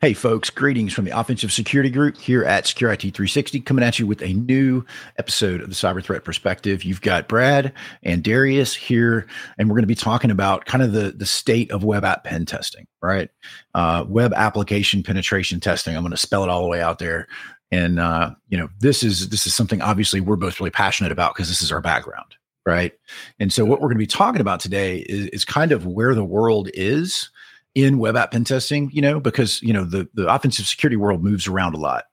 Hey folks, greetings from the Offensive Security Group here at SecurIT360, coming at you with a new episode of the Cyber Threat Perspective. You've got Brad and Darrius here, and we're going to be talking about kind of the state of web app pen testing, right? Web application penetration testing. I'm going to spell it all the way out there. And, this is something obviously we're both really passionate about because this is our background, right? And so what we're going to be talking about today is kind of where the world is in web app pen testing, you know, because, you know, the offensive security world moves around a lot.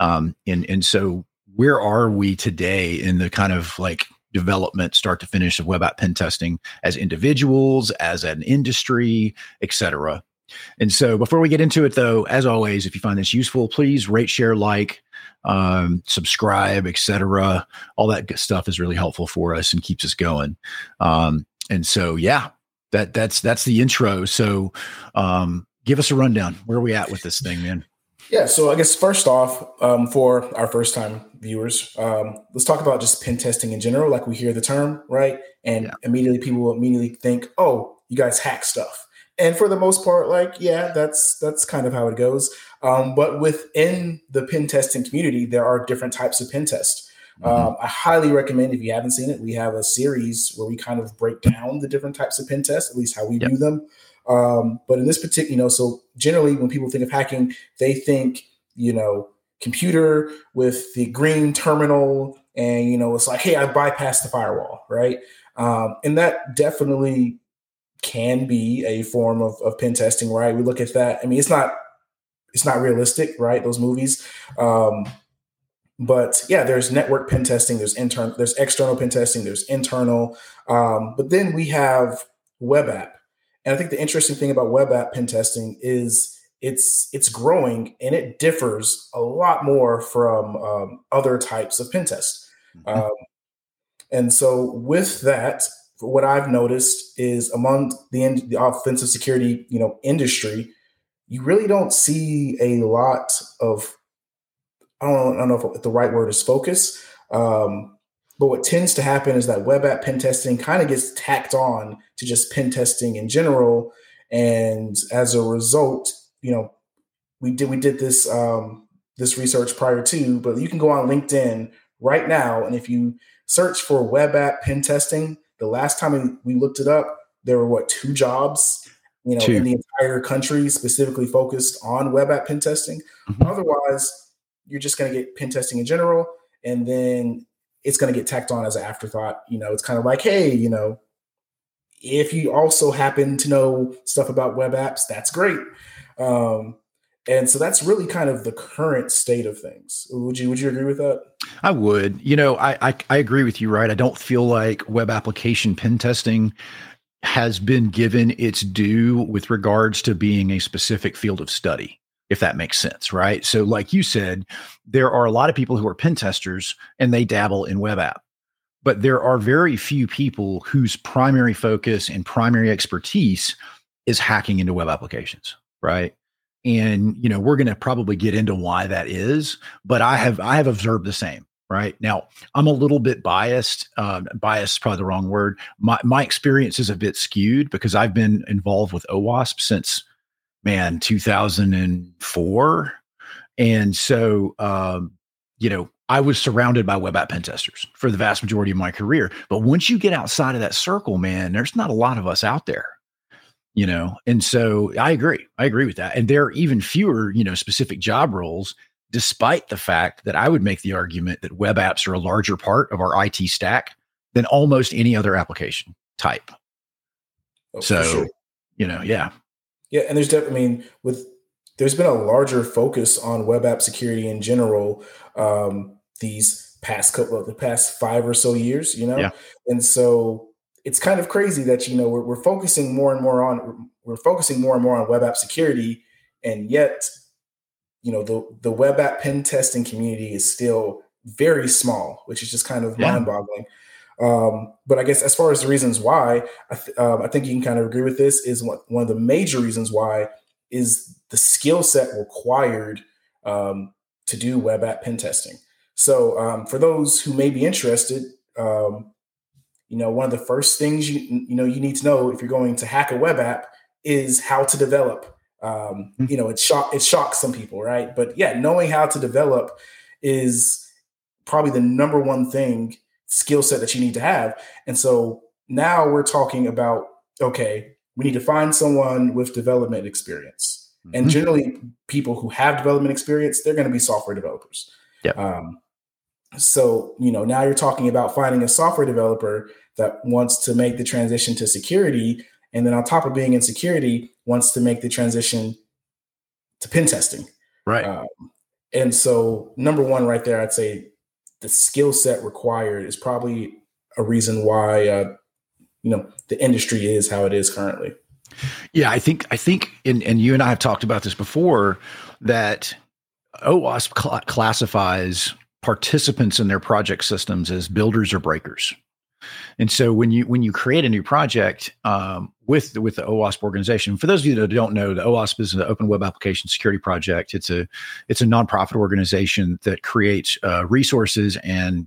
And so where are we today in the kind of like development start to finish of web app pen testing as individuals, as an industry, et cetera. And so before we get into it, though, as always, if you find this useful, please rate, share, like, subscribe, et cetera. All that good stuff is really helpful for us and keeps us going. That's the intro. So give us a rundown. Where are we at with this thing, man? Yeah. So I guess first off, for our first time viewers, let's talk about just pen testing in general. Like we hear the term, right? And Immediately people think, oh, you guys hack stuff. And for the most part, like, yeah, that's kind of how it goes. But within the pen testing community, there are different types of pen tests. I highly recommend, if you haven't seen it, we have a series where we kind of break down the different types of pen tests, at least how we do them. But in this particular, so generally when people think of hacking, they think, computer with the green terminal and, it's like, hey, I bypassed the firewall, right? And that definitely can be a form of pen testing, right? We look at that. I mean, it's not realistic, right? Those movies. But yeah, there's network pen testing, there's external pen testing, there's internal. But then we have web app. And I think the interesting thing about web app pen testing is it's growing and it differs a lot more from other types of pen tests. And so with that, what I've noticed is among the offensive security, industry, you really don't see a lot of, I don't know if the right word is focus. But what tends to happen is that web app pen testing kind of gets tacked on to just pen testing in general. And as a result, we did this, this research prior to, but you can go on LinkedIn right now. And if you search for web app pen testing, the last time we looked it up, there were two jobs, in the entire country specifically focused on web app pen testing. Otherwise, you're just going to get pen testing in general, and then it's going to get tacked on as an afterthought. It's kind of like, hey, if you also happen to know stuff about web apps, that's great. And so that's really kind of the current state of things. Would you agree with that? I would. I agree with you, right? I don't feel like web application pen testing has been given its due with regards to being a specific field of study, if that makes sense, right? So like you said, there are a lot of people who are pen testers and they dabble in web app, but there are very few people whose primary focus and primary expertise is hacking into web applications, right? And, we're going to probably get into why that is, but I have observed the same. Right now, I'm a little bit biased. Biased is probably the wrong word. My experience is a bit skewed because I've been involved with OWASP since 2004. And so, I was surrounded by web app pen testers for the vast majority of my career. But once you get outside of that circle, man, there's not a lot of us out there. And so I agree with that. And there are even fewer, specific job roles, despite the fact that I would make the argument that web apps are a larger part of our IT stack than almost any other application type. Oh, so, sure. Yeah. And there's there's been a larger focus on web app security in general, the past 5 or so years, Yeah. And so, it's kind of crazy that, we're focusing more and more on web app security. And yet, the web app pen testing community is still very small, which is just kind of mind boggling. But I guess as far as the reasons why, I think you can kind of agree with this, is one of the major reasons why is the skill set required to do web app pen testing. So for those who may be interested, one of the first things you need to know if you're going to hack a web app is how to develop. You know, it shocks some people, right? But yeah, knowing how to develop is probably the number one thing, skill set that you need to have. And so now we're talking about, okay, we need to find someone with development experience. Mm-hmm. And generally people who have development experience, they're going to be software developers. Yep. So, you know, now you're talking about finding a software developer that wants to make the transition to security. And then on top of being in security, wants to make the transition to pen testing. Right. And so number one right there, I'd say the skill set required is probably a reason why, you know, the industry is how it is currently. Yeah, I think, and you and I have talked about this before, that OWASP classifies participants in their project systems as builders or breakers. And so when you create a new project with the OWASP organization, for those of you that don't know, the OWASP is an open web application security project. It's a nonprofit organization that creates resources and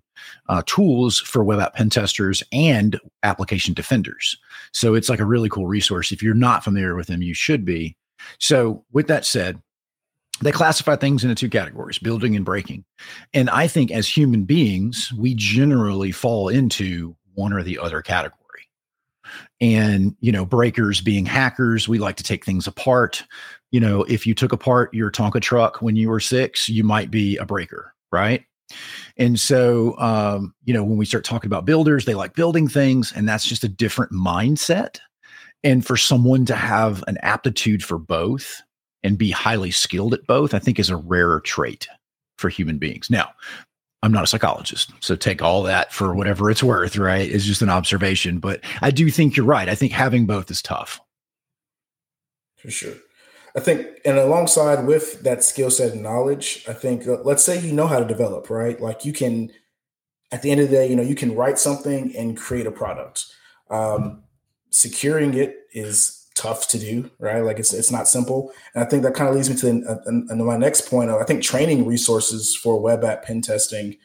tools for web app pen testers and application defenders. So it's like a really cool resource. If you're not familiar with them, you should be. So with that said, they classify things into two categories, building and breaking. And I think as human beings, we generally fall into one or the other category. And, you know, breakers being hackers, we like to take things apart. You know, if you took apart your Tonka truck when you were 6, you might be a breaker, right? And so, you know, when we start talking about builders, they like building things, and that's just a different mindset. And for someone to have an aptitude for both and be highly skilled at both, I think is a rarer trait for human beings. Now, I'm not a psychologist, so take all that for whatever it's worth, right? It's just an observation, but I do think you're right. I think having both is tough. For sure. I think, and alongside with that skill set and knowledge, I think, let's say you know how to develop, right? Like you can, at the end of the day, you know, you can write something and create a product. Securing it is tough to do, right? Like it's not simple. And I think that kind of leads me to my next point. I think training resources for web app pen testing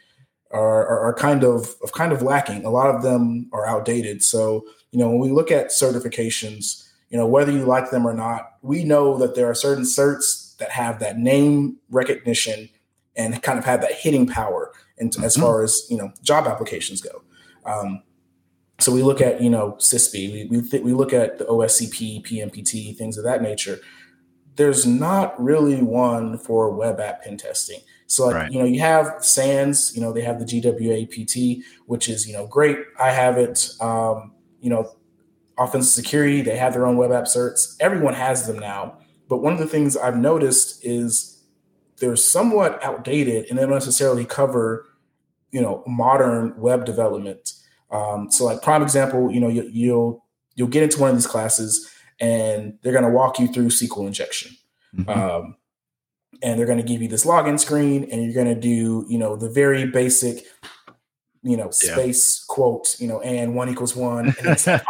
are kind of lacking. A lot of them are outdated. So, you know, when we look at certifications, you know, whether you like them or not, we know that there are certain certs that have that name recognition and kind of have that hitting power. And as far as, you know, job applications go, so we look at, you know, CISSP, we look at the OSCP, PNPT, things of that nature. There's not really one for web app pen testing. So, like, right. You know, you have SANS, you know, they have the GWAPT, which is, you know, great. I have it, you know, offensive security, they have their own web app certs. Everyone has them now. But one of the things I've noticed is they're somewhat outdated and they don't necessarily cover, you know, modern web development. So like prime example, you know, you'll get into one of these classes and they're going to walk you through SQL injection. Mm-hmm. And they're going to give you this login screen and you're going to do, you know, the very basic, you know, space quote, you know, and 1 equals 1. And it's like,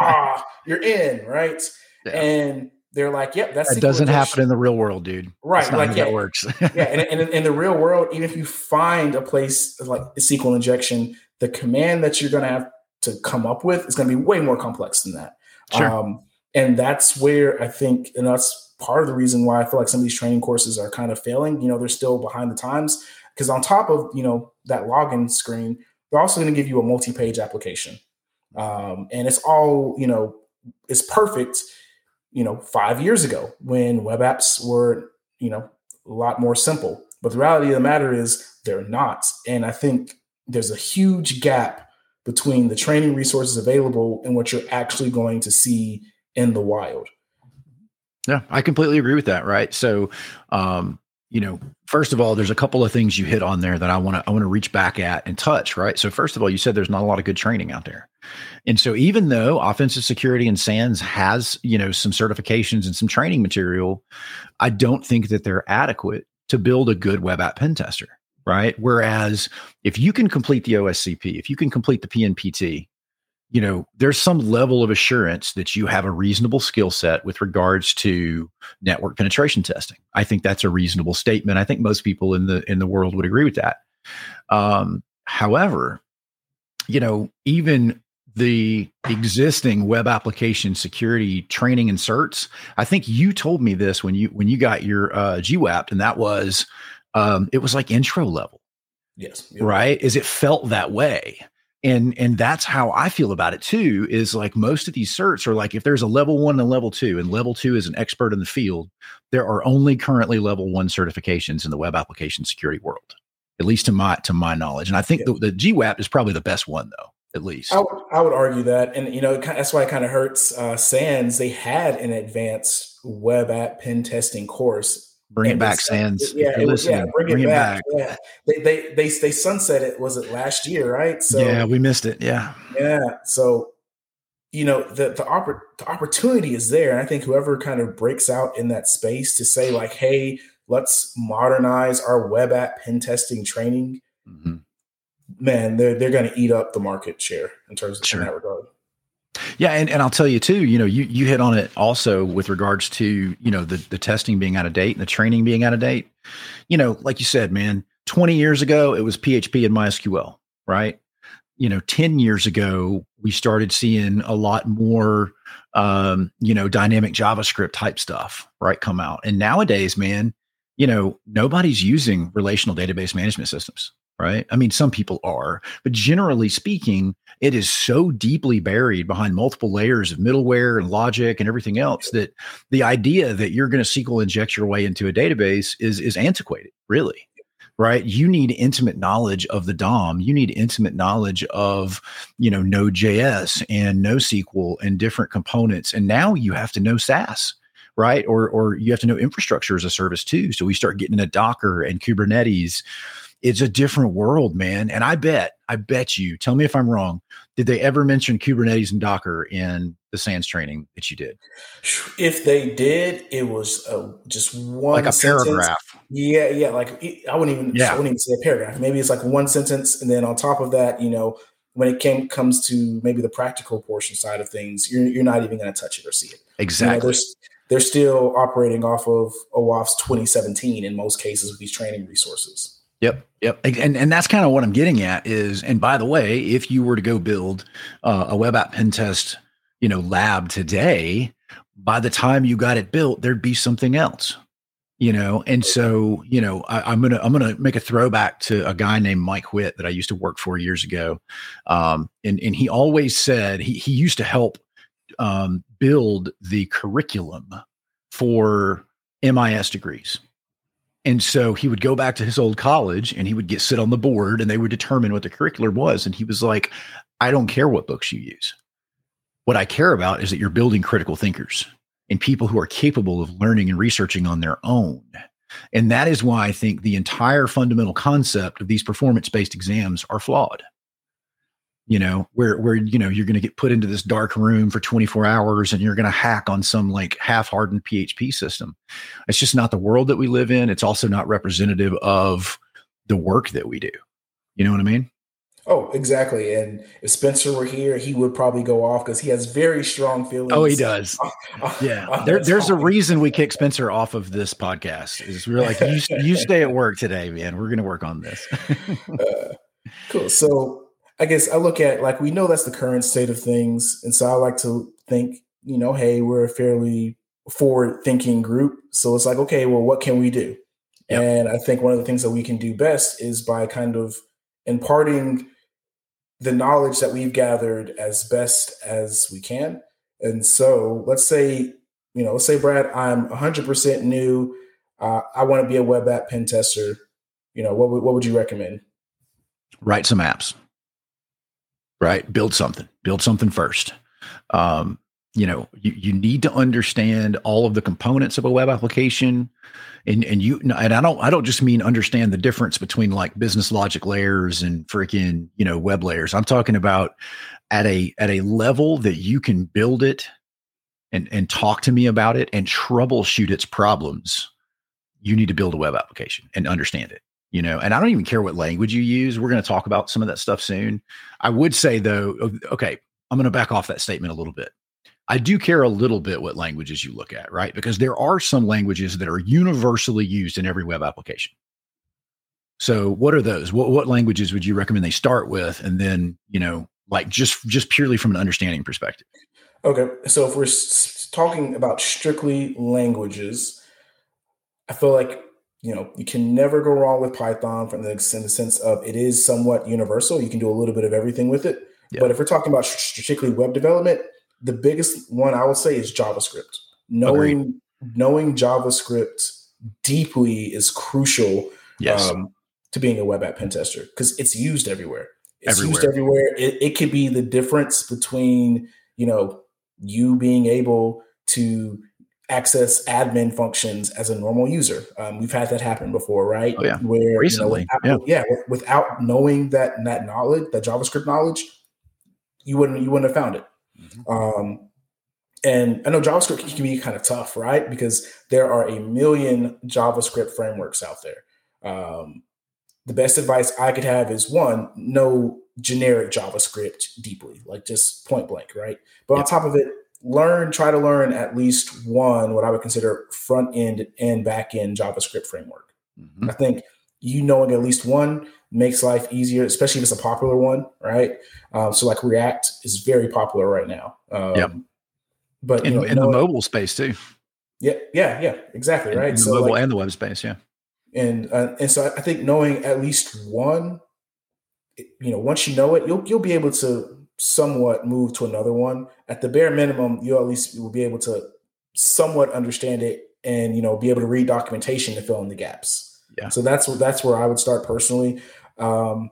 you're in, right? Yeah. And they're like, yep, that's that doesn't happen in the real world, dude. Right. Like how that works. And in the real world, even if you find a place like SQL injection, the command that you're going to have to come up with is going to be way more complex than that. Sure. And that's where I think, and that's part of the reason why I feel like some of these training courses are kind of failing. You know, they're still behind the times because on top of, you know, that login screen, they're also going to give you a multi-page application. And it's all, you know, it's perfect, you know, 5 years ago when web apps were, you know, a lot more simple, but the reality of the matter is they're not. And I think there's a huge gap between the training resources available and what you're actually going to see in the wild. Yeah, I completely agree with that. Right. So, you know, first of all, there's a couple of things you hit on there that I want to reach back at and touch. Right. So first of all, you said there's not a lot of good training out there. And so even though offensive security and SANS has, you know, some certifications and some training material, I don't think that they're adequate to build a good web app pen tester. Right. Whereas if you can complete the OSCP, if you can complete the PNPT, you know, there's some level of assurance that you have a reasonable skill set with regards to network penetration testing. I think that's a reasonable statement. I think most people in the world would agree with that. However, you know, even the existing web application security training and certs. I think you told me this when you got your GWAPT, and that was it was like intro level. Yes. Yep. Right. Is it felt that way? And that's how I feel about it too, is like most of these certs are like, if there's a level one and a level two, and level two is an expert in the field, there are only currently level one certifications in the web application security world, at least to my knowledge. And I think the GWAPT is probably the best one though, at least. I would argue that. And, you know, that's why it kind of hurts SANS. They had an advanced web app pen testing course. Bring it back, SANS. Yeah, bring it back. Yeah. They sunset it. Was it last year, right? So, yeah, we missed it. Yeah. Yeah. So, you know, the opportunity is there. And I think whoever kind of breaks out in that space to say like, hey, let's modernize our web app pen testing training, mm-hmm. man, they're going to eat up the market share in terms of in that regard. Yeah. And I'll tell you too, you know, you hit on it also with regards to, you know, the testing being out of date and the training being out of date. You know, like you said, man, 20 years ago, it was PHP and MySQL, right? You know, 10 years ago, we started seeing a lot more, you know, dynamic JavaScript type stuff, right, come out. And nowadays, man, you know, nobody's using relational database management systems. Right. I mean, some people are, but generally speaking, it is so deeply buried behind multiple layers of middleware and logic and everything else that the idea that you're going to SQL inject your way into a database is antiquated, really. Right. You need intimate knowledge of the DOM. You need intimate knowledge of, you know, Node.js and NoSQL and different components. And now you have to know SaaS. Right. Or you have to know infrastructure as a service, too. So we start getting into Docker and Kubernetes. It's a different world, man. And I bet you, tell me if I'm wrong, did they ever mention Kubernetes and Docker in the SANS training that you did? If they did, it was just one sentence. Paragraph. Yeah. Like I wouldn't even say a paragraph. Maybe it's like one sentence. And then on top of that, you know, when it comes to maybe the practical portion side of things, you're not even going to touch it or see it. Exactly. You know, they're still operating off of OWASP 2017 in most cases with these training resources. Yep. And that's kind of what I'm getting at is, and by the way, if you were to go build a web app pen test, you know, lab today, by the time you got it built, there'd be something else, you know? And so, you know, I'm going to make a throwback to a guy named Mike Witt that I used to work for years ago. And he always said he used to help build the curriculum for MIS degrees. And so he would go back to his old college and he would sit on the board and they would determine what the curriculum was. And he was like, I don't care what books you use. What I care about is that you're building critical thinkers and people who are capable of learning and researching on their own. And that is why I think the entire fundamental concept of these performance-based exams are flawed. You know, where, you know, you're going to get put into this dark room for 24 hours and you're going to hack on some like half-hardened PHP system. It's just not the world that we live in. It's also not representative of the work that we do. You know what I mean? Oh, exactly. And if Spencer were here, he would probably go off because he has very strong feelings. Oh, he does. Yeah. There's a reason we kick Spencer off of this podcast is we're like, you stay at work today, man. We're going to work on this. Cool. So, I guess I look at like, we know that's the current state of things. And so I like to think, you know, hey, we're a fairly forward thinking group. So it's like, okay, well, what can we do? Yep. And I think one of the things that we can do best is by kind of imparting the knowledge that we've gathered as best as we can. And so let's say, Brad, I'm 100% new. I want to be a web app pen tester. You know, what would you recommend? Write some apps. Right. Build something first. You know, you need to understand all of the components of a web application and I don't just mean understand the difference between like business logic layers and freaking, you know, web layers. I'm talking about at a level that you can build it and talk to me about it and troubleshoot its problems. You need to build a web application and understand it. You know, and I don't even care what language you use. We're going to talk about some of that stuff soon. I would say, though, okay, I'm going to back off that statement a little bit. I do care a little bit what languages you look at, right? Because there are some languages that are universally used in every web application. So what are those? What languages would you recommend they start with? And then, you know, like just purely from an understanding perspective. Okay. So if we're talking about strictly languages, I feel like, you know, you can never go wrong with Python in the sense of it is somewhat universal. You can do a little bit of everything with it. Yeah. But if we're talking about strictly web development, the biggest one I would say is JavaScript. Knowing JavaScript deeply is crucial to being a web app pen tester because it's used everywhere. It could be the difference between, you know, you being able to access admin functions as a normal user. We've had that happen before, right? Oh, yeah. Where recently, without knowing that knowledge, that JavaScript knowledge, you wouldn't have found it. Mm-hmm. And I know JavaScript can be kind of tough, right? Because there are a million JavaScript frameworks out there. The best advice I could have is one, know generic JavaScript deeply, like just point blank, right? But on top of it, try to learn at least one, what I would consider front end and back end JavaScript framework. Mm-hmm. I think you knowing at least one makes life easier, especially if it's a popular one, right? So like React is very popular right now. But in the mobile space too. Yeah, exactly. Right. In the mobile and the web space. Yeah. And so I think knowing at least one, you know, once you know it, you'll be able to somewhat move to another one. At the bare minimum, you at least will be able to somewhat understand it and, you know, be able to read documentation to fill in the gaps. Yeah. So that's where I would start personally. And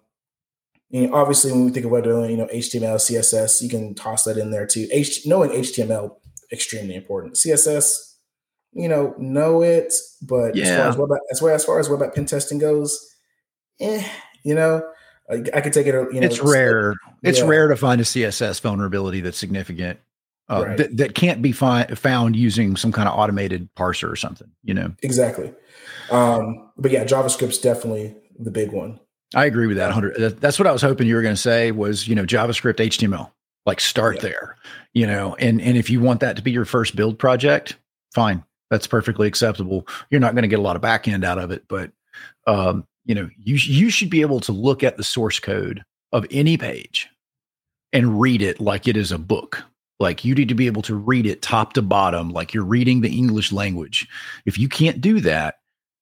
obviously when we think about doing, you know, HTML, CSS, you can toss that in there too. Knowing HTML, extremely important. CSS, you know it, but as far as web app pen testing goes, you know, I could take it. You know, it's rare. It's rare to find a CSS vulnerability that's significant that can't be found using some kind of automated parser or something. You know, exactly. But yeah, JavaScript's definitely the big one. I agree with that 100%. That's what I was hoping you were going to say was, you know, JavaScript, HTML, like start there, you know, and if you want that to be your first build project, fine. That's perfectly acceptable. You're not going to get a lot of back end out of it, but, you know, you should be able to look at the source code of any page and read it like it is a book. Like you need to be able to read it top to bottom, like you're reading the English language. If you can't do that,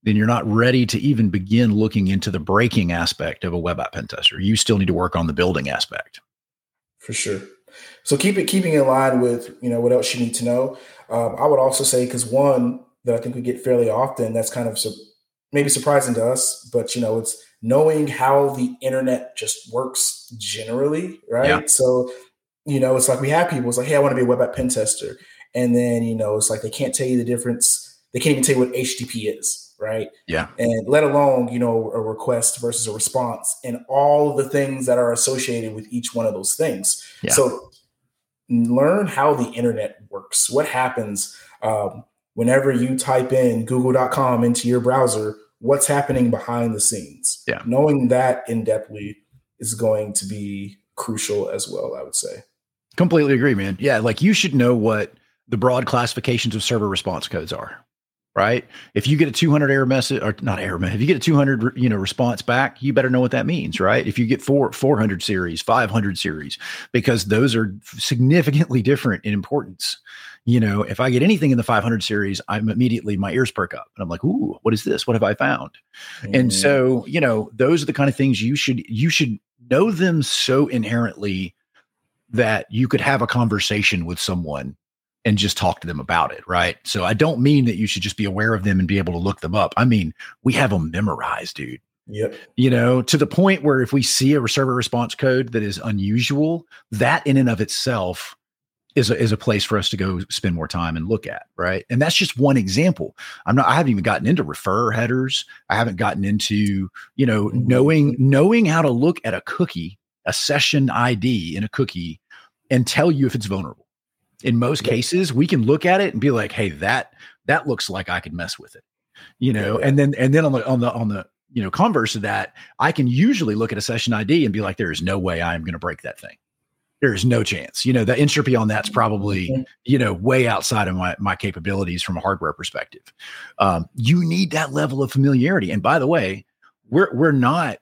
then you're not ready to even begin looking into the breaking aspect of a web app pen tester. You still need to work on the building aspect. For sure. So keeping in line with, you know, what else you need to know. I would also say, because one that I think we get fairly often, that's kind of maybe surprising to us, but you know, it's knowing how the internet just works generally, right? Yeah. So, you know, it's like we have people, it's like, hey, I want to be a web app pen tester. And then, you know, it's like, they can't tell you the difference. They can't even tell you what HTTP is, right? Yeah. And let alone, you know, a request versus a response and all the things that are associated with each one of those things. Yeah. So learn how the internet works. What happens, whenever you type in google.com into your browser, what's happening behind the scenes? Yeah. Knowing that in-depthly is going to be crucial as well, I would say. Completely agree, man. Yeah, like you should know what the broad classifications of server response codes are, right? If you get a 200 error message, or not error message, if you get a 200, you know, response back, you better know what that means, right? If you get 400 series, 500 series, because those are significantly different in importance. You know, if I get anything in the 500 series, I'm immediately, my ears perk up and I'm like, ooh, what is this? What have I found? Mm-hmm. And so, you know, those are the kind of things you should know them so inherently that you could have a conversation with someone and just talk to them about it. Right. So I don't mean that you should just be aware of them and be able to look them up. I mean, we have them memorized, dude. Yep. You know, to the point where if we see a server response code that is unusual, that in and of itself is a place for us to go spend more time and look at, right? And that's just one example. I haven't even gotten into refer headers. I haven't gotten into, you know, knowing how to look at a cookie, a session ID in a cookie, and tell you if it's vulnerable. In most cases, we can look at it and be like, hey, that looks like I could mess with it, you know? Yeah. And then on the you know, converse of that, I can usually look at a session ID and be like, there is no way I am going to break that thing. There is no chance, you know, the entropy on that's probably, you know, way outside of my capabilities from a hardware perspective. You need that level of familiarity. And by the way, we're not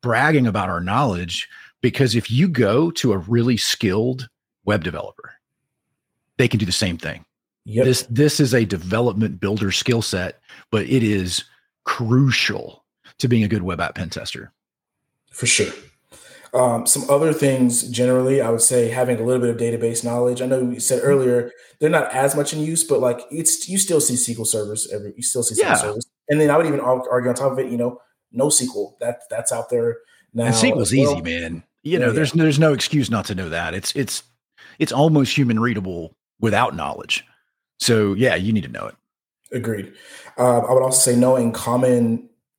bragging about our knowledge. Because if you go to a really skilled web developer, they can do the same thing. Yep. This is a development builder skill set, but it is crucial to being a good web app pen tester. For sure. Some other things generally, I would say having a little bit of database knowledge. I know you said earlier, they're not as much in use, but like you still see SQL servers. Yeah. SQL servers. And then I would even argue on top of it, NoSQL, that's out there now. And SQL's easy, man. There's no excuse not to know that. It's almost human readable without knowledge. So yeah, you need to know it. Agreed. I would also say knowing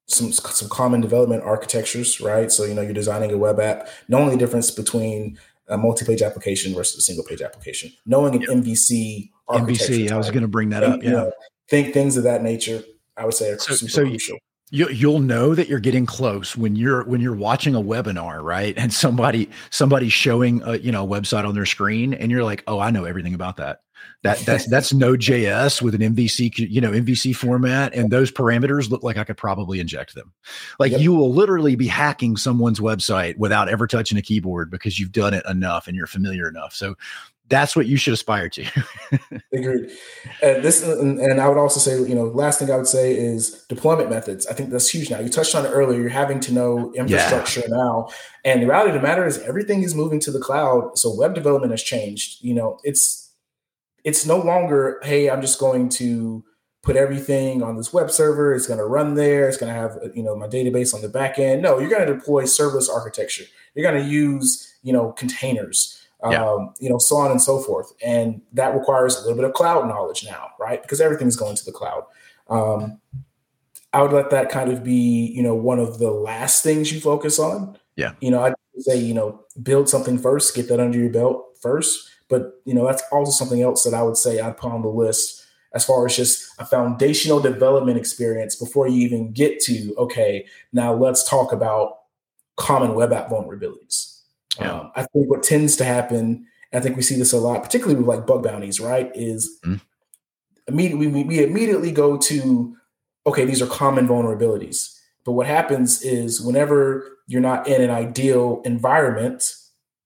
some common development architectures, right? So, you're designing a web app, knowing the difference between a multi-page application versus a single-page application, knowing an MVC architecture. MVC, I was going to bring that up. Yeah. Things of that nature, I would say are super crucial. You'll know that you're getting close when you're watching a webinar, right? And somebody's showing a website on their screen, and you're like, oh, I know everything about that. That's Node.js with an MVC, MVC format, and those parameters look like I could probably inject them. You will literally be hacking someone's website without ever touching a keyboard because you've done it enough and you're familiar enough. So that's what you should aspire to. Agreed. And I would also say, last thing I would say is deployment methods. I think that's huge now. You touched on it earlier. You're having to know infrastructure now. And the reality of the matter is everything is moving to the cloud. So web development has changed. It's no longer, hey, I'm just going to put everything on this web server. It's going to run there. It's going to have, my database on the back end. No, you're going to deploy serverless architecture. You're going to use, containers. Yeah. So on and so forth. And that requires a little bit of cloud knowledge now, right? Because everything's going to the cloud. I would let that kind of be, one of the last things you focus on. Yeah. I'd say, build something first, get that under your belt first. But, that's also something else that I would say I'd put on the list as far as just a foundational development experience before you even get to, okay, now let's talk about common web app vulnerabilities. Yeah. I think what tends to happen, I think we see this a lot, particularly with like bug bounties, right? Is we immediately go to, okay, these are common vulnerabilities. But what happens is whenever you're not in an ideal environment,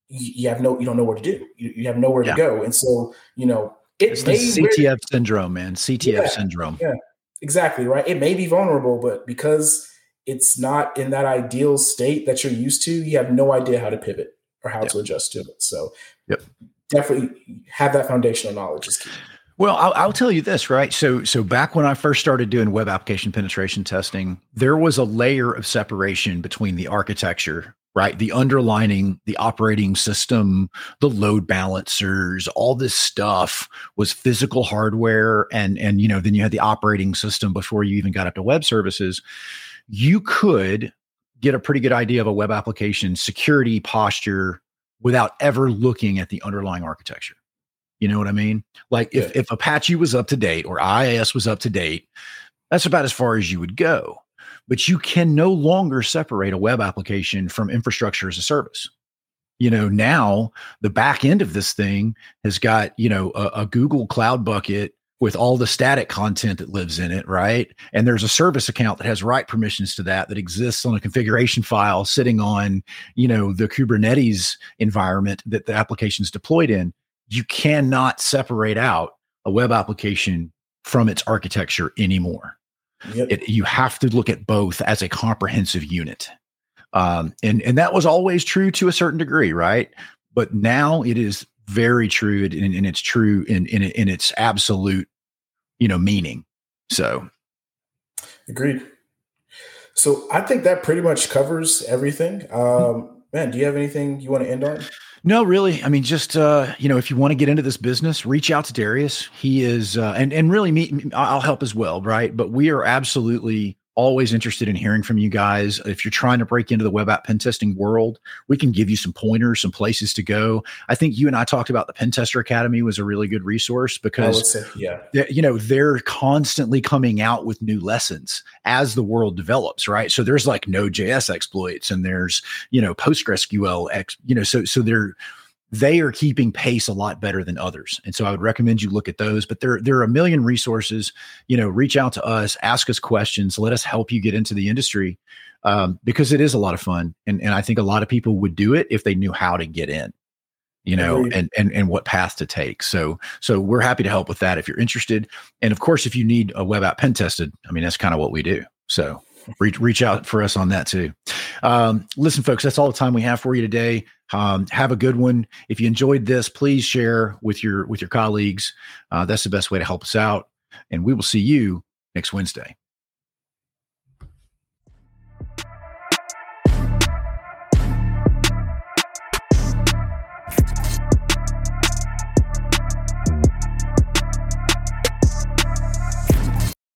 you don't know what to do. You have nowhere to go. And so, it's the CTF syndrome, man. CTF syndrome. Yeah, exactly. Right. It may be vulnerable, but because it's not in that ideal state that you're used to, you have no idea how to pivot or how to adjust to it. So definitely have that foundational knowledge is key. Well, I'll tell you this, right? So back when I first started doing web application penetration testing, there was a layer of separation between the architecture, right? The underlining, the operating system, the load balancers, all this stuff was physical hardware. And then you had the operating system before you even got up to web services. You could get a pretty good idea of a web application security posture without ever looking at the underlying architecture. You know what I mean? Like if Apache was up to date or IIS was up to date, that's about as far as you would go. But you can no longer separate a web application from infrastructure as a service. Now the back end of this thing has got, a Google Cloud bucket with all the static content that lives in it, right? And there's a service account that has write permissions to that exists on a configuration file sitting on, the Kubernetes environment that the application is deployed in. You cannot separate out a web application from its architecture anymore. Yep. You have to look at both as a comprehensive unit. And that was always true to a certain degree, right? But now it is very true, and it's true in its absolute, meaning. So, agreed. So I think that pretty much covers everything. Man, do you have anything you want to end on? No, really. I mean, just, if you want to get into this business, reach out to Darrius. He is, and really me, I'll help as well. Right. But we are absolutely always interested in hearing from you guys. If you're trying to break into the web app pen testing world, we can give you some pointers, some places to go. I think you and I talked about the Pen Tester Academy was a really good resource because, they're constantly coming out with new lessons as the world develops, right? So there's like Node.js exploits and there's, PostgreSQL, so they're they are keeping pace a lot better than others. And so I would recommend you look at those, but there are a million resources. You know, reach out to us, ask us questions, let us help you get into the industry, because it is a lot of fun. And I think a lot of people would do it if they knew how to get in, you know, and what path to take. So we're happy to help with that if you're interested. And of course, if you need a web app pen tested, I mean, that's kind of what we do. So reach out for us on that too. Listen, folks, that's all the time we have for you today. Have a good one. If you enjoyed this, please share with your colleagues. That's the best way to help us out. And we will see you next Wednesday.